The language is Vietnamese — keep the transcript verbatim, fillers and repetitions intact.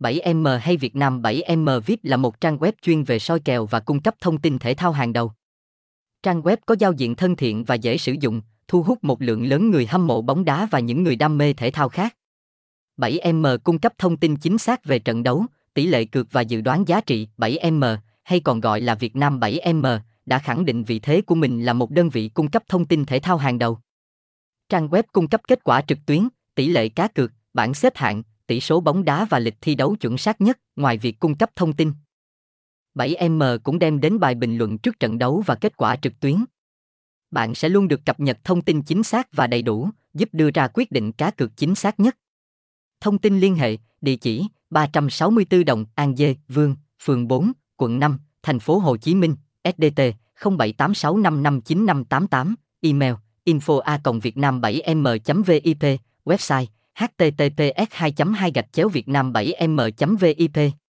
bảy em hay Việt Nam bảy em vê i pê là một trang web chuyên về soi kèo và cung cấp thông tin thể thao hàng đầu. Trang web có giao diện thân thiện và dễ sử dụng, thu hút một lượng lớn người hâm mộ bóng đá và những người đam mê thể thao khác. bảy em cung cấp thông tin chính xác về trận đấu, tỷ lệ cược và dự đoán giá trị. bảy em hay còn gọi là Việt Nam bảy em đã khẳng định vị thế của mình là một đơn vị cung cấp thông tin thể thao hàng đầu. Trang web cung cấp kết quả trực tuyến, tỷ lệ cá cược, bảng xếp hạng, tỷ số bóng đá và lịch thi đấu chuẩn xác nhất. Ngoài việc cung cấp thông tin, bảy em cũng đem đến bài bình luận trước trận đấu và kết quả trực tuyến. Bạn sẽ luôn được cập nhật thông tin chính xác và đầy đủ, giúp đưa ra quyết định cá cược chính xác nhất. Thông tin liên hệ: địa chỉ ba trăm sáu mươi tư Đồng An Dê Vương, phường bốn, quận năm, thành phố Hồ Chí Minh, ét đê tê không bảy tám sáu năm năm chín năm tám tám, email info a còng vietnam bảy m chấm vip, website https hai chấm hai gạch chéo vietnam bảy m chấm vip.